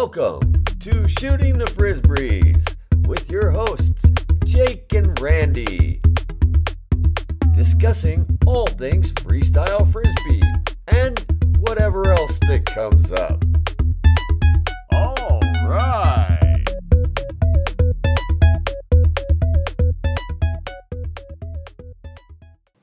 Welcome to Shooting the Frisbees with your hosts, Jake and Randy, discussing all things freestyle frisbee and whatever else that comes up. All right.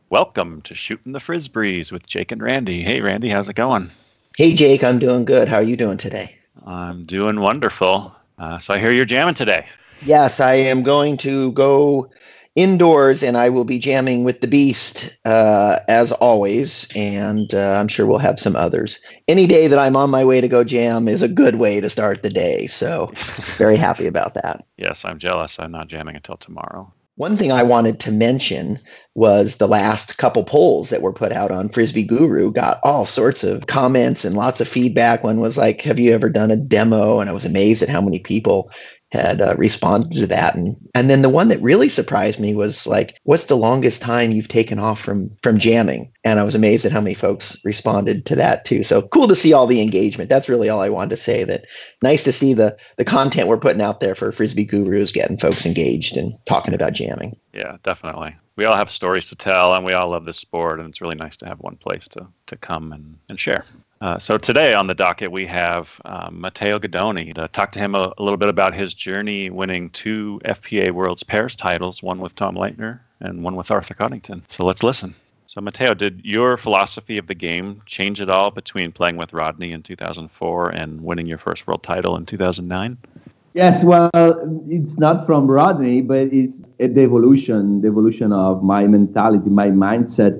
Welcome to Shooting the Frisbees with Jake and Randy. Hey, Randy, how's it going? Hey, Jake, I'm doing good. How are you doing today? I'm doing wonderful. So I hear you're jamming today. Yes, I am going to go indoors and I will be jamming with the Beast as always. And I'm sure we'll have some others. Any day that I'm on my way to go jam is a good way to start the day. So very happy about that. Yes, I'm jealous. I'm not jamming until tomorrow. One thing I wanted to mention was the last couple polls that were put out on Frisbee Guru got all sorts of comments and lots of feedback. One was like, have you ever done a demo? And I was amazed at how many people had responded to that. And then the one that really surprised me was like, what's the longest time you've taken off from jamming? And I was amazed at how many folks responded to that too. So cool to see all the engagement. That's really all I wanted to say. That nice to see the content we're putting out there for Frisbee Gurus, getting folks engaged and talking about jamming. Yeah, definitely. We all have stories to tell and we all love this sport. And it's really nice to have one place to come and share. So today on the docket, we have Matteo Gadoni. To talk to him a little bit about his journey winning two FPA Worlds Pairs titles, one with Tom Leitner and one with Arthur Coddington. So let's listen. So Matteo, did your philosophy of the game change at all between playing with Rodney in 2004 and winning your first world title in 2009? Yes, well, it's not from Rodney, but it's the evolution of my mentality, my mindset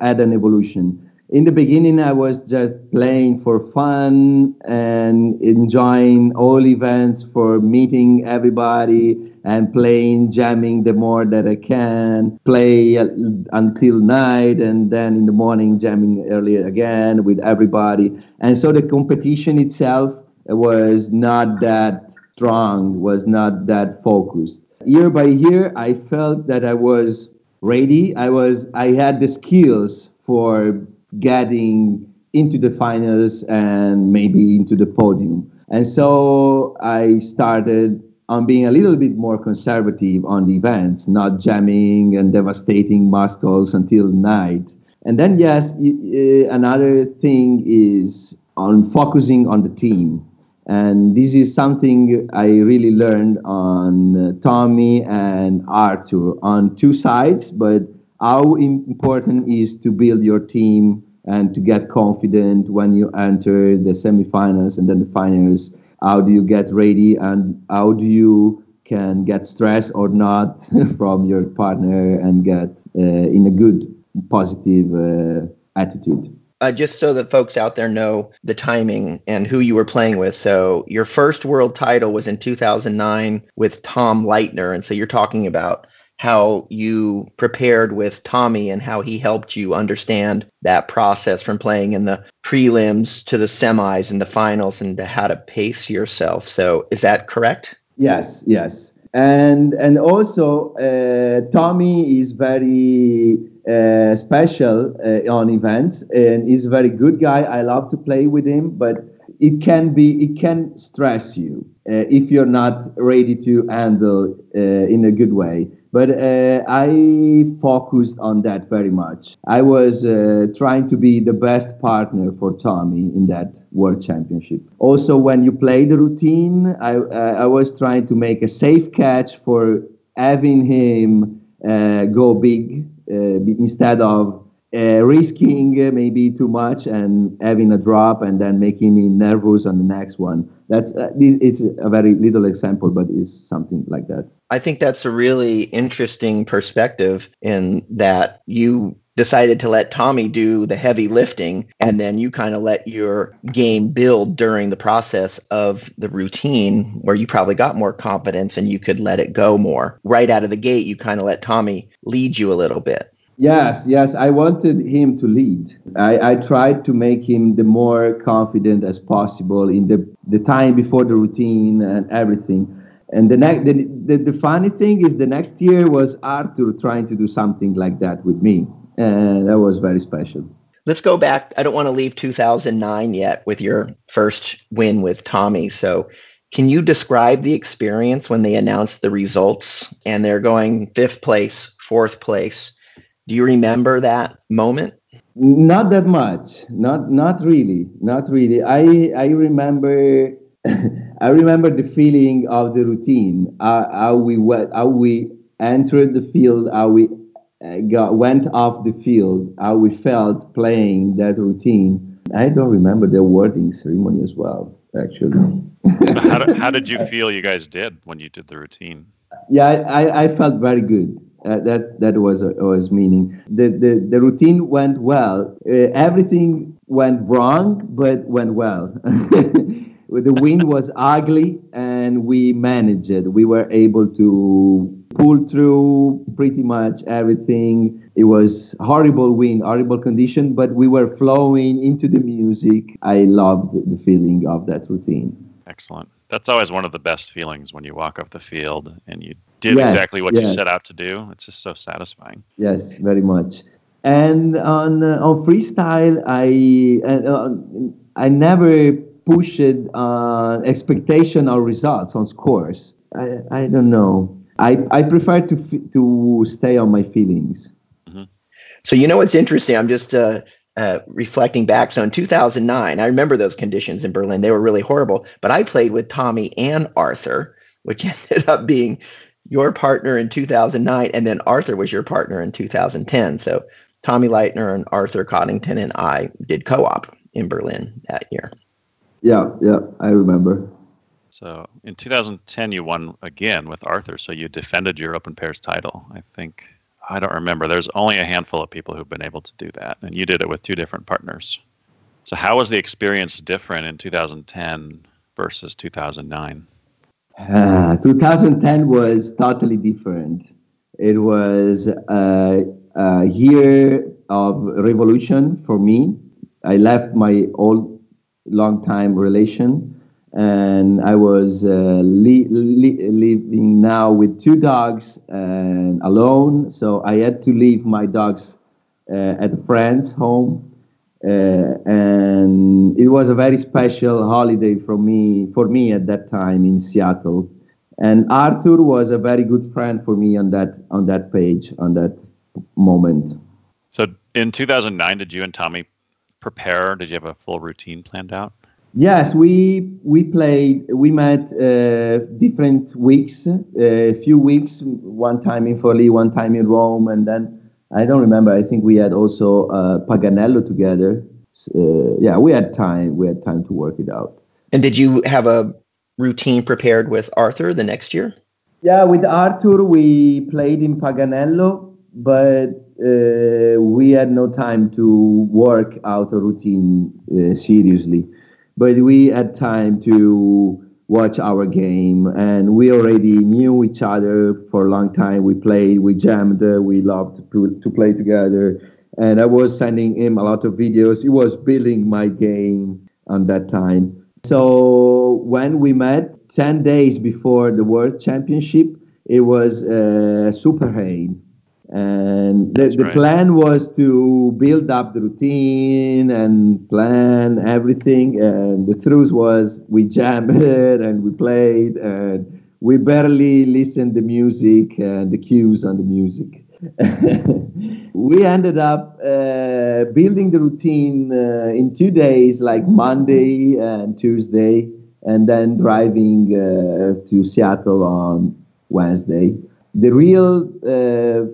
had an evolution. In the beginning, I was just playing for fun and enjoying all events for meeting everybody and playing, jamming the more that I can, play until night and then in the morning jamming early again with everybody. And so the competition itself was not that strong, was not that focused. Year by year, I felt that I was ready. I had the skills for getting into the finals and maybe into the podium. And so I started on being a little bit more conservative on the events, not jamming and devastating muscles until night. And then, yes, another thing is on focusing on the team. And this is something I really learned on Tommy and Arthur on two sides, but how important it is to build your team and to get confident when you enter the semifinals and then the finals. How do you get ready and how do you can get stressed or not from your partner and get in a good, positive attitude? Just so that folks out there know the timing and who you were playing with. So your first world title was in 2009 with Tom Leitner. And so you're talking about how you prepared with Tommy and how he helped you understand that process from playing in the prelims to the semis and the finals and to how to pace yourself. So is that correct? Yes. And also Tommy is very special on events and he's a very good guy. I love to play with him, but it can stress you if you're not ready to handle in a good way. But I focused on that very much. I was trying to be the best partner for Tommy in that World Championship. Also, when you play the routine, I was trying to make a safe catch for having him go big instead of risking maybe too much and having a drop and then making me nervous on the next one. It's a very little example, but it's something like that. I think that's a really interesting perspective in that you decided to let Tommy do the heavy lifting and then you kind of let your game build during the process of the routine where you probably got more confidence and you could let it go more. Right out of the gate, you kind of let Tommy lead you a little bit. Yes. I wanted him to lead. I tried to make him the more confident as possible in the time before the routine and everything. And the funny thing is the next year was Arthur trying to do something like that with me. And that was very special. let's go back. I don't want to leave 2009 yet with your first win with Tommy. So can you describe the experience when they announced the results and they're going 5th place, 4th place? Do you remember that moment? Not that much. Not really. I remember I remember the feeling of the routine, how we entered the field, how we went off the field, how we felt playing that routine. I don't remember the awarding ceremony as well, actually. How did you feel you guys did when you did the routine? Yeah, I felt very good. That was meaning. The routine went well. Everything went wrong, but went well. The wind was ugly, and we managed it. We were able to pull through pretty much everything. It was horrible wind, horrible condition, but we were flowing into the music. I loved the feeling of that routine. Excellent. That's always one of the best feelings when you walk off the field and you did exactly what you set out to do. It's just so satisfying. Yes, very much. And on freestyle, I never pushed expectation or results on scores. I don't know. I prefer to stay on my feelings. Mm-hmm. So you know what's interesting? I'm just reflecting back. So in 2009, I remember those conditions in Berlin. They were really horrible. But I played with Tommy and Arthur, which ended up being your partner in 2009, and then Arthur was your partner in 2010. So Tommy Leitner and Arthur Coddington and I did co-op in Berlin that year. Yeah, I remember. So in 2010, you won again with Arthur, so you defended your open pairs title. I don't remember. There's only a handful of people who've been able to do that, and you did it with two different partners. So how was the experience different in 2010 versus 2009? 2010 was totally different. It was a year of revolution for me. I left my old long-time relation, and I was living now with two dogs and alone. So I had to leave my dogs at a friend's home. And it was a very special holiday for me at that time in Seattle. And Arthur was a very good friend for me on that moment. So in 2009, did you and Tommy prepare? Did you have a full routine planned out? Yes, we played. We met different weeks, a few weeks. One time in Forlì, one time in Rome, and then. I don't remember. I think we had also Paganello together. We had time. We had time to work it out. And did you have a routine prepared with Arthur the next year? Yeah, with Arthur we played in Paganello, but we had no time to work out a routine seriously. But we had time to watch our game, and we already knew each other for a long time. We played, we jammed, we loved to play together, and I was sending him a lot of videos. He was building my game on that time. So when we met 10 days before the World Championship, it was super rain, and the plan was to build up the routine and plan everything, and the truth was we jammed and we played and we barely listened the music and the cues on the music. We ended up building the routine in 2 days, like Monday and Tuesday, and then driving to Seattle on Wednesday. The real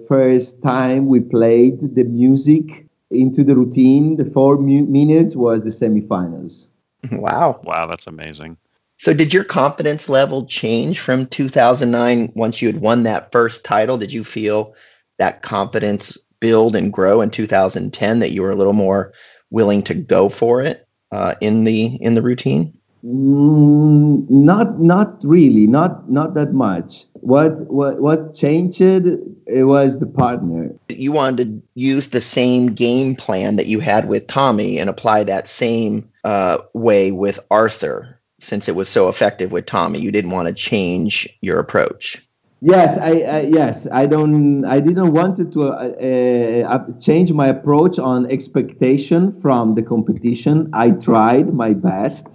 first time we played the music into the routine, the 4 minutes, was the semifinals. Wow. Wow, that's amazing. So did your confidence level change from 2009 once you had won that first title? Did you feel that confidence build and grow in 2010, that you were a little more willing to go for it in the routine? Not really, not that much. What changed it was the partner. You wanted to use the same game plan that you had with Tommy and apply that same way with Arthur, since it was so effective with Tommy. You didn't want to change your approach. Yes, I didn't want to change my approach on expectation from the competition. I tried my best,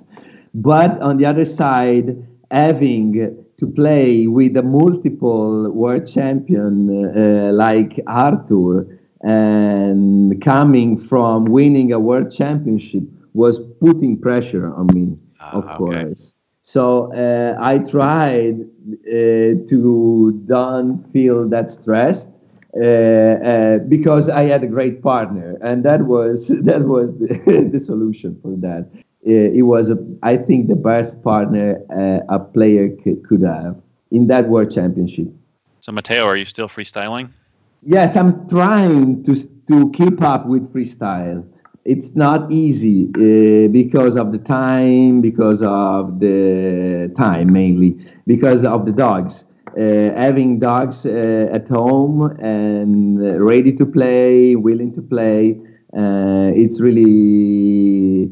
but on the other side, having to play with a multiple world champion like Arthur and coming from winning a world championship was putting pressure on me, of course. So I tried to don't feel that stressed because I had a great partner, and that was the, the solution for that. It was, I think, the best partner a player could have in that world championship. So, Matteo, are you still freestyling? Yes, I'm trying to keep up with freestyle. It's not easy because of the time mainly, because of the dogs. Having dogs at home and ready to play, willing to play, it's really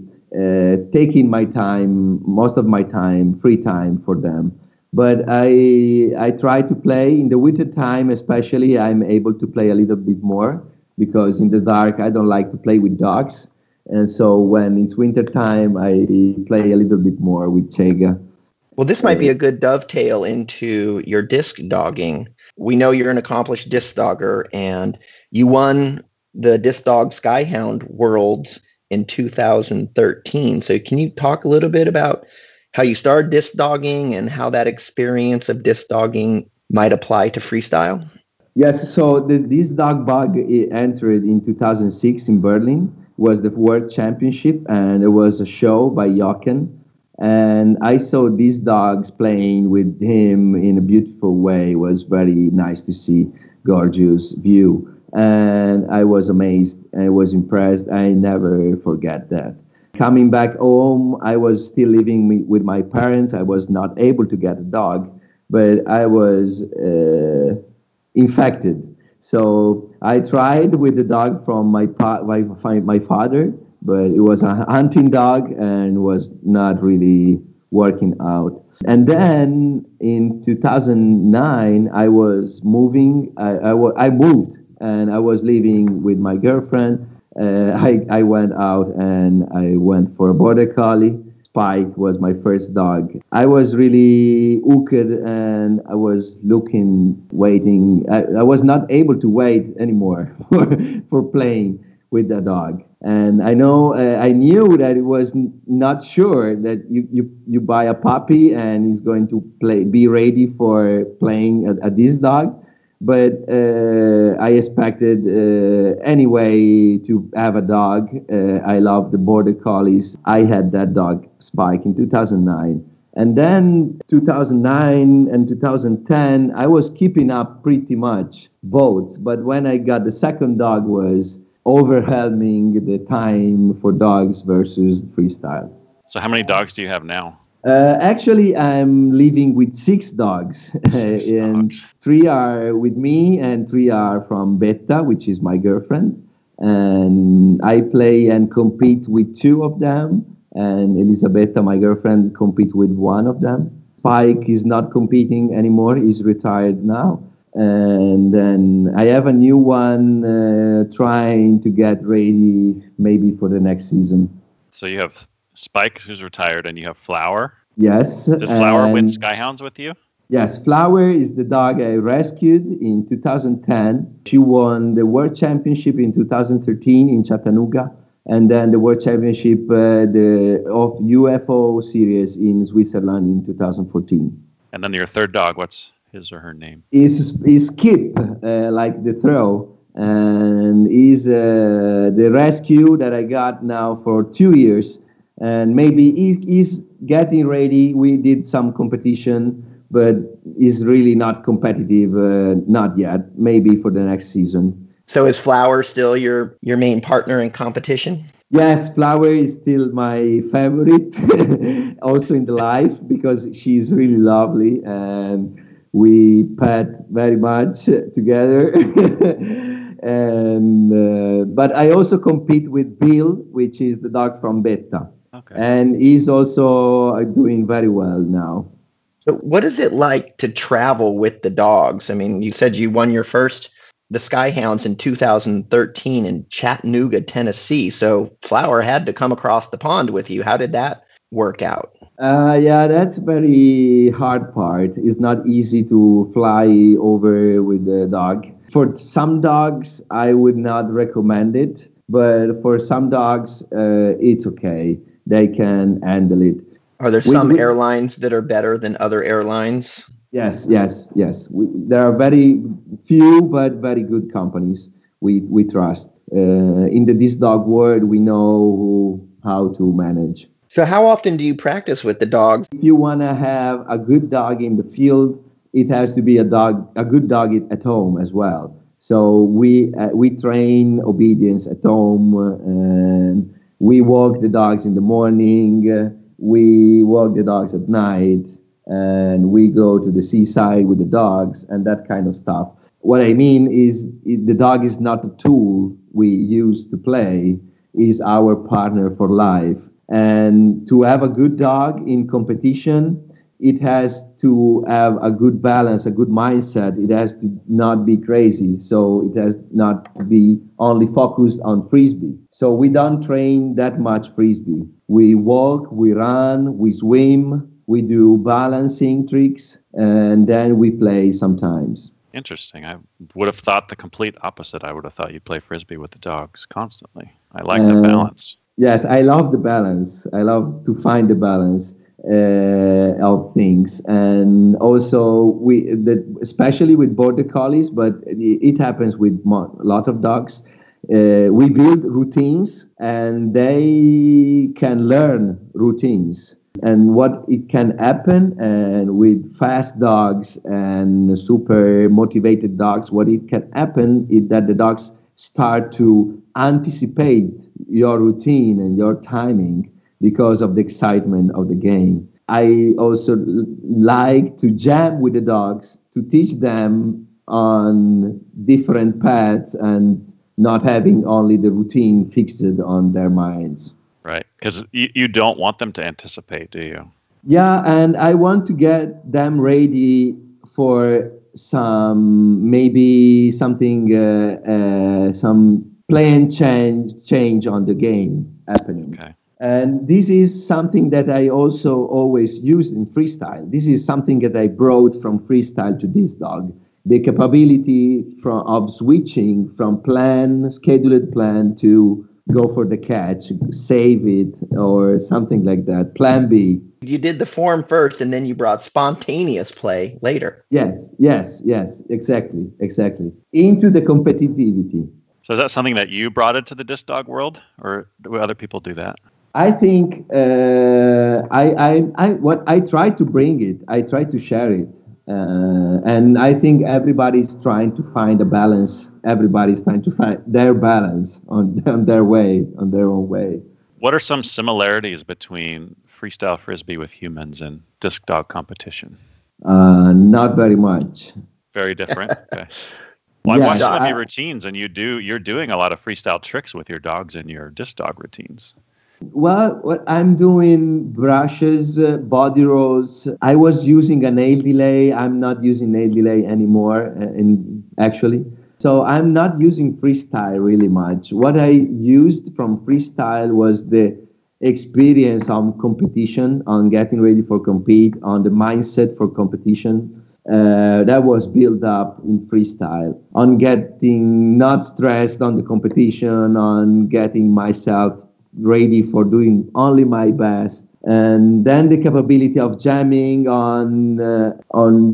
taking my time, most of my time, free time for them. But I try to play in the winter time, especially. I'm able to play a little bit more, because in the dark I don't like to play with dogs, and so when it's winter time I play a little bit more with Chega. Well, this might be a good dovetail into your disc dogging. We know you're an accomplished disc dogger, and you won the Disc Dog Skyhound Worlds in 2013. So can you talk a little bit about how you started disc dogging and how that experience of disc dogging might apply to freestyle? Yes, so this dog bug entered in 2006 in Berlin. It was the World Championship, and it was a show by Jochen. And I saw these dogs playing with him in a beautiful way. It was very nice to see, gorgeous view. And I was amazed. I was impressed. I never forget that. Coming back home, I was still living with my parents. I was not able to get a dog, but I was... infected. So I tried with the dog from my father, but it was a hunting dog and was not really working out. And then in 2009, I was moving. I moved, and I was living with my girlfriend. I went out and I went for a border collie. Spike was my first dog. I was really hooked, and I was waiting. I was not able to wait anymore for playing with the dog. And I knew that it was not sure that you buy a puppy and he's going to be ready for playing at this dog. But I expected anyway to have a dog. I love the border collies. I had that dog, Spike, in 2009. And then 2009 and 2010, I was keeping up pretty much both. But when I got the second dog, was overwhelming the time for dogs versus freestyle. So how many dogs do you have now? Actually, I'm living with six dogs, and three are with me and three are from Betta, which is my girlfriend. And I play and compete with two of them, and Elisabetta, my girlfriend, compete with one of them. Spike is not competing anymore. He's retired now. And then I have a new one trying to get ready maybe for the next season. So you have... Spike, who's retired, and you have Flower. Yes. Did Flower win Skyhounds with you? Yes, Flower is the dog I rescued in 2010. She won the World Championship in 2013 in Chattanooga, and then the World Championship of UFO Series in Switzerland in 2014. And then your third dog, what's his or her name? Is Skip, like the throw. And is the rescue that I got now for 2 years. And maybe he's getting ready. We did some competition, but he's really not competitive, not yet. Maybe for the next season. So is Flower still your main partner in competition? Yes, Flower is still my favorite, also in the life, because she's really lovely and we pet very much together. And but I also compete with Bill, which is the dog from Betta. Okay. And he's also doing very well now. So what is it like to travel with the dogs? I mean, you said you won your first, the Skyhounds, in 2013 in Chattanooga, Tennessee. So Flower had to come across the pond with you. How did that work out? Yeah, that's very hard part. It's not easy to fly over with the dog. For some dogs, I would not recommend it. But for some dogs, it's okay. They can handle it. Are there some airlines that are better than other airlines? Yes. There are very few but very good companies we trust. In the Disc Dog world, we know how to manage. So how often do you practice with the dogs? If you want to have a good dog in the field, it has to be a good dog at home as well. So we train obedience at home. And we walk the dogs in the morning. We walk the dogs at night, and we go to the seaside with the dogs and that kind of stuff. What I mean is the dog is not a tool we use to play, is our partner for life. And to have a good dog in competition, it has to have a good balance, a good mindset. It has to not be crazy. So it has not to be only focused on Frisbee. So we don't train that much Frisbee. We walk, we run, we swim, we do balancing tricks, and then we play sometimes. Interesting. I would have thought the complete opposite. I would have thought you'd play Frisbee with the dogs constantly. I like the balance. Yes, I love the balance. I love to find the balance of things, and also especially with border collies, but it happens with a lot of dogs. We build routines, and they can learn routines. And what it can happen, and with fast dogs and super motivated dogs, what it can happen is that the dogs start to anticipate your routine and your timing because of the excitement of the game. I also like to jam with the dogs to teach them on different paths and not having only the routine fixed on their minds. Right, because you don't want them to anticipate, do you? Yeah, and I want to get them ready for some plan change on the game happening. Okay. And this is something that I also always use in freestyle. This is something that I brought from freestyle to this dog. The capability of switching from scheduled plan to go for the catch, save it, or something like that, plan B. You did the form first, and then you brought spontaneous play later. Yes, exactly. Into the competitivity. So is that something that you brought into the Disc Dog world, or do other people do that? I think I try to bring it. I try to share it. And I think everybody's trying to find a balance. Everybody's trying to find their balance on their own way. What are some similarities between freestyle Frisbee with humans and Disc Dog competition? Not very much. Very different. Okay. Well, yeah, I watched some of your routines, and you're doing a lot of freestyle tricks with your dogs in your Disc Dog routines. Well, what I'm doing, brushes, body rolls. I was using a nail delay. I'm not using nail delay anymore, actually. So I'm not using freestyle really much. What I used from freestyle was the experience on competition, on getting ready for compete, on the mindset for competition. That was built up in freestyle, on getting not stressed on the competition, on getting myself ready for doing only my best, and then the capability of jamming on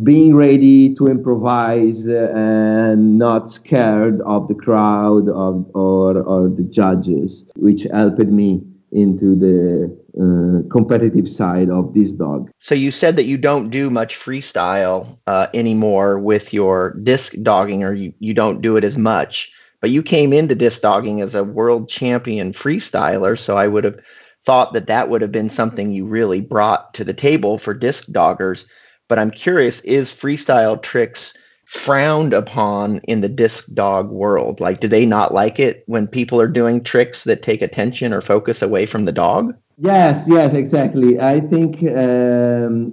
being ready to improvise and not scared of the crowd or the judges, which helped me into the competitive side of this dog. So you said that you don't do much freestyle anymore with your disc dogging, or you don't do it as much. But you came into disc dogging as a world champion freestyler, so I would have thought that would have been something you really brought to the table for disc doggers. But I'm curious, is freestyle tricks frowned upon in the disc dog world? Like, do they not like it when people are doing tricks that take attention or focus away from the dog? Yes, exactly. I think I'm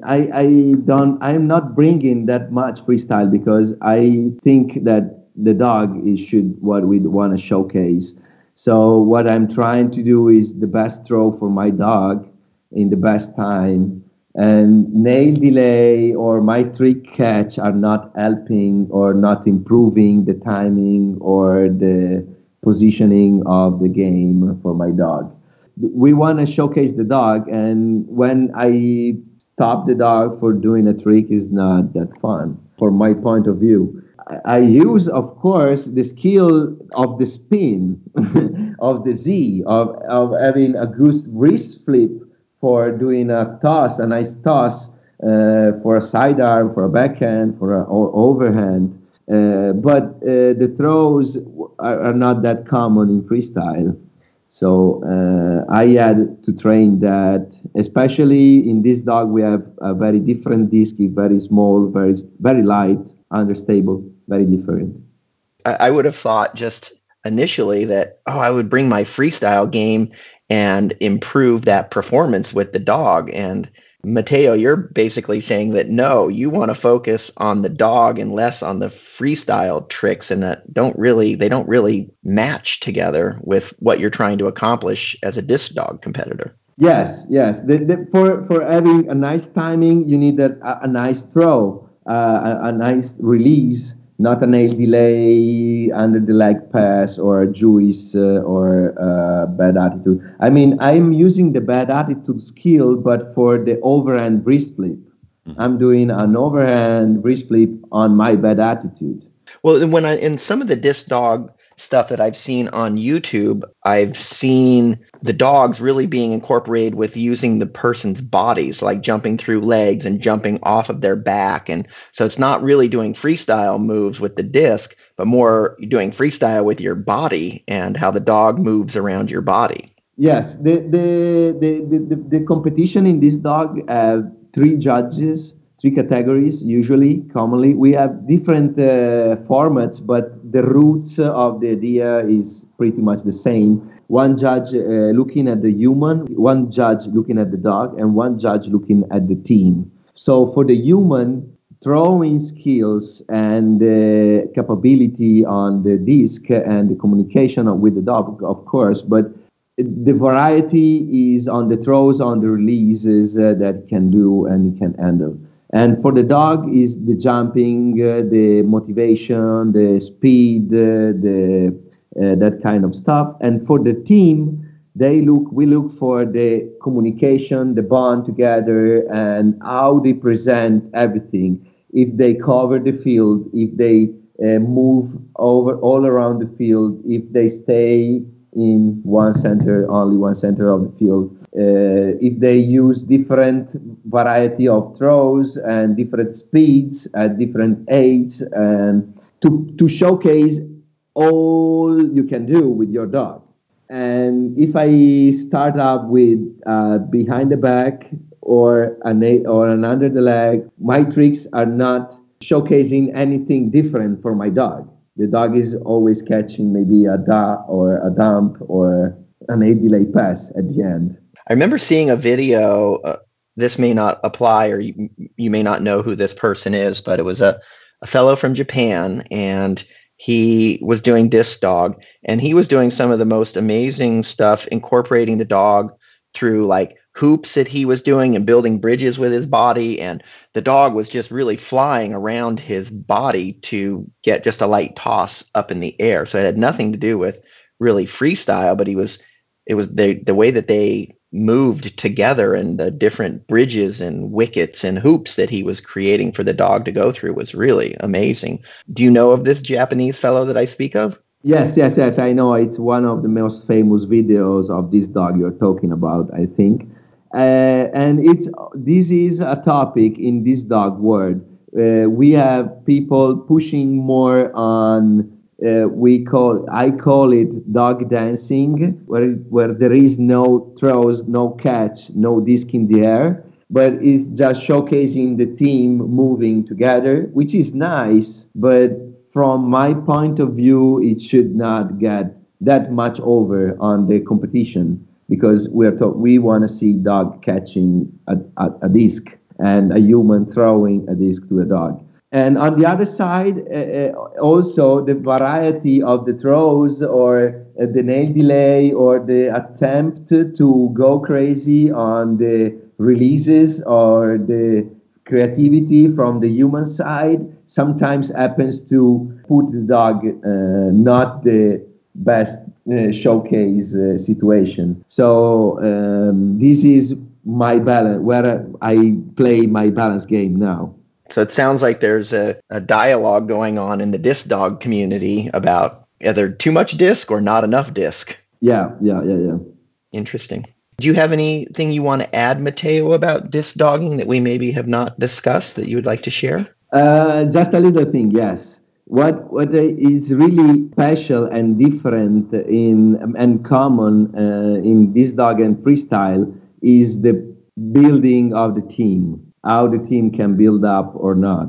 not bringing that much freestyle because I think that the dog is what we want to showcase. So what I'm trying to do is the best throw for my dog in the best time, and nail delay or my trick catch are not helping or not improving the timing or the positioning of the game for my dog. We want to showcase the dog, and when I stop the dog for doing a trick is not that fun, from my point of view. I use, of course, the skill of the spin, of the Z, of having a goose wrist flip for doing a toss, a nice toss for a sidearm, for a backhand, for an overhand. But the throws are not that common in freestyle. So I had to train that, especially in this dog. We have a very different disc, very small, very, very light, understable, very different. I would have thought just initially that, I would bring my freestyle game and improve that performance with the dog. And Matteo, you're basically saying that, no, you want to focus on the dog and less on the freestyle tricks, and that they don't really match together with what you're trying to accomplish as a disc dog competitor. Yes. For having a nice timing, you need a nice throw, a nice release, not a nail delay under the leg pass or a juice or bad attitude. I mean, I'm using the bad attitude skill, but for the overhand wrist flip. I'm doing an overhand wrist flip on my bad attitude. Well, in some of the disc dog stuff that I've seen on YouTube, I've seen the dogs really being incorporated with using the person's bodies, like jumping through legs and jumping off of their back. And so it's not really doing freestyle moves with the disc, but more doing freestyle with your body and how the dog moves around your body. Yes, the competition in this dog have three judges, three categories, commonly. We have different formats, but the roots of the idea is pretty much the same. One judge looking at the human, one judge looking at the dog, and one judge looking at the team. So for the human, throwing skills and the capability on the disc and the communication with the dog, of course, but the variety is on the throws, on the releases that he can do and he can handle. And for the dog is the jumping, the motivation, the speed, that kind of stuff. And for the team, we look for the communication, the bond together, and how they present everything. If they cover the field, if they move over all around the field, if they stay in one center, only one center of the field. If they use different variety of throws and different speeds at different aids, and to showcase all you can do with your dog. And if I start up with behind the back or an under the leg, my tricks are not showcasing anything different for my dog. The dog is always catching maybe a da or a dump or an aid delay pass at the end. I remember seeing a video, this may not apply or you may not know who this person is, but it was a fellow from Japan, and he was doing disc dog, and he was doing some of the most amazing stuff, incorporating the dog through like hoops that he was doing and building bridges with his body. And the dog was just really flying around his body to get just a light toss up in the air. So it had nothing to do with really freestyle, but it was the way that they moved together and the different bridges and wickets and hoops that he was creating for the dog to go through was really amazing. Do you know of this Japanese fellow that I speak of? Yes. I know. It's one of the most famous videos of this dog you're talking about, I think. And this is a topic in this dog world. We have people pushing more on I call it dog dancing, where there is no throws, no catch, no disc in the air, but it's just showcasing the team moving together, which is nice, but from my point of view, it should not get that much over on the competition. because we are taught we want to see dog catching a disc and a human throwing a disc to a dog. And on the other side, also the variety of the throws or the nail delay or the attempt to go crazy on the releases or the creativity from the human side sometimes happens to put the dog not the best showcase situation. So this is my balance, where I play my balance game now. So it sounds like there's a dialogue going on in the disc dog community about either too much disc or not enough disc. Yeah. Interesting. Do you have anything you want to add, Matteo, about disc dogging that we maybe have not discussed that you would like to share? Just a little thing, yes. What is really special and different and common in disc dog and freestyle is the building of the team. How the team can build up or not.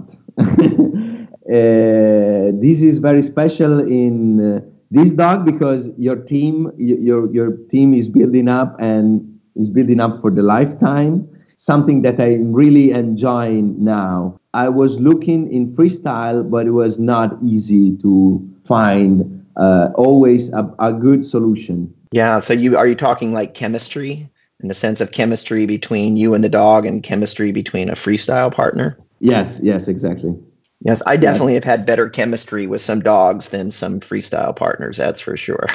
This is very special in this dog because your team is building up and is building up for the lifetime. Something that I'm really enjoying now. I was looking in freestyle, but it was not easy to find always a good solution. Yeah. So are you talking like chemistry? In the sense of chemistry between you and the dog and chemistry between a freestyle partner? Yes, exactly. Yes, I definitely have had better chemistry with some dogs than some freestyle partners, that's for sure.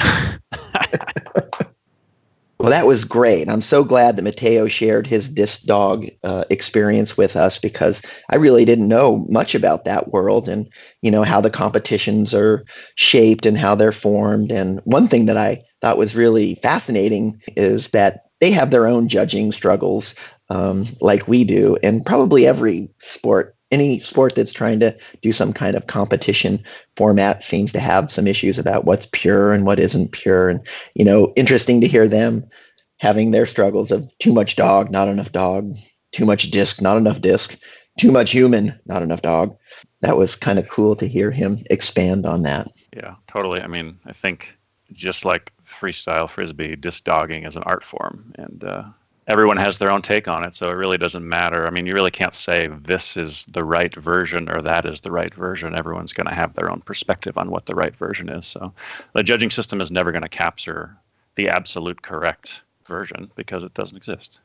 Well, that was great. I'm so glad that Matteo shared his disc dog experience with us because I really didn't know much about that world and, you know, how the competitions are shaped and how they're formed. And one thing that I thought was really fascinating is that they have their own judging struggles like we do. And probably every sport, any sport that's trying to do some kind of competition format seems to have some issues about what's pure and what isn't pure. And, you know, interesting to hear them having their struggles of too much dog, not enough dog, too much disc, not enough disc, too much human, not enough dog. That was kind of cool to hear him expand on that. Yeah, totally. I mean, I think just like freestyle frisbee, disc dogging is an art form, and everyone has their own take on it, so it really doesn't matter. I mean, you really can't say this is the right version or that is the right version. Everyone's going to have their own perspective on what the right version is. So the judging system is never going to capture the absolute correct version because it doesn't exist.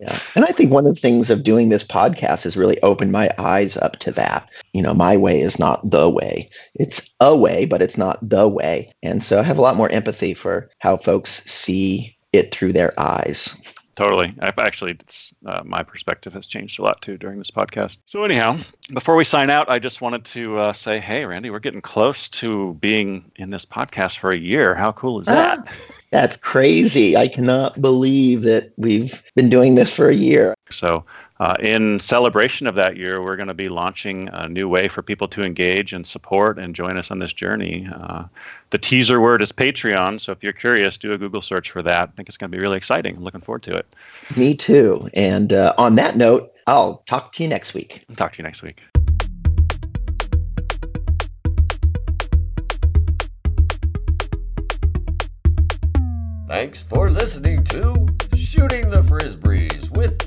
Yeah. And I think one of the things of doing this podcast is really opened my eyes up to that. You know, my way is not the way. It's a way, but it's not the way. And so I have a lot more empathy for how folks see it through their eyes. Totally. I've actually, my perspective has changed a lot too during this podcast. So anyhow, before we sign out, I just wanted to say, hey, Randy, we're getting close to being in this podcast for a year. How cool is that? That's crazy. I cannot believe that we've been doing this for a year. So in celebration of that year, we're going to be launching a new way for people to engage and support and join us on this journey. The teaser word is Patreon. So if you're curious, do a Google search for that. I think it's going to be really exciting. I'm looking forward to it. Me too. And on that note, I'll talk to you next week. Thanks for listening to Shooting the Frisbees with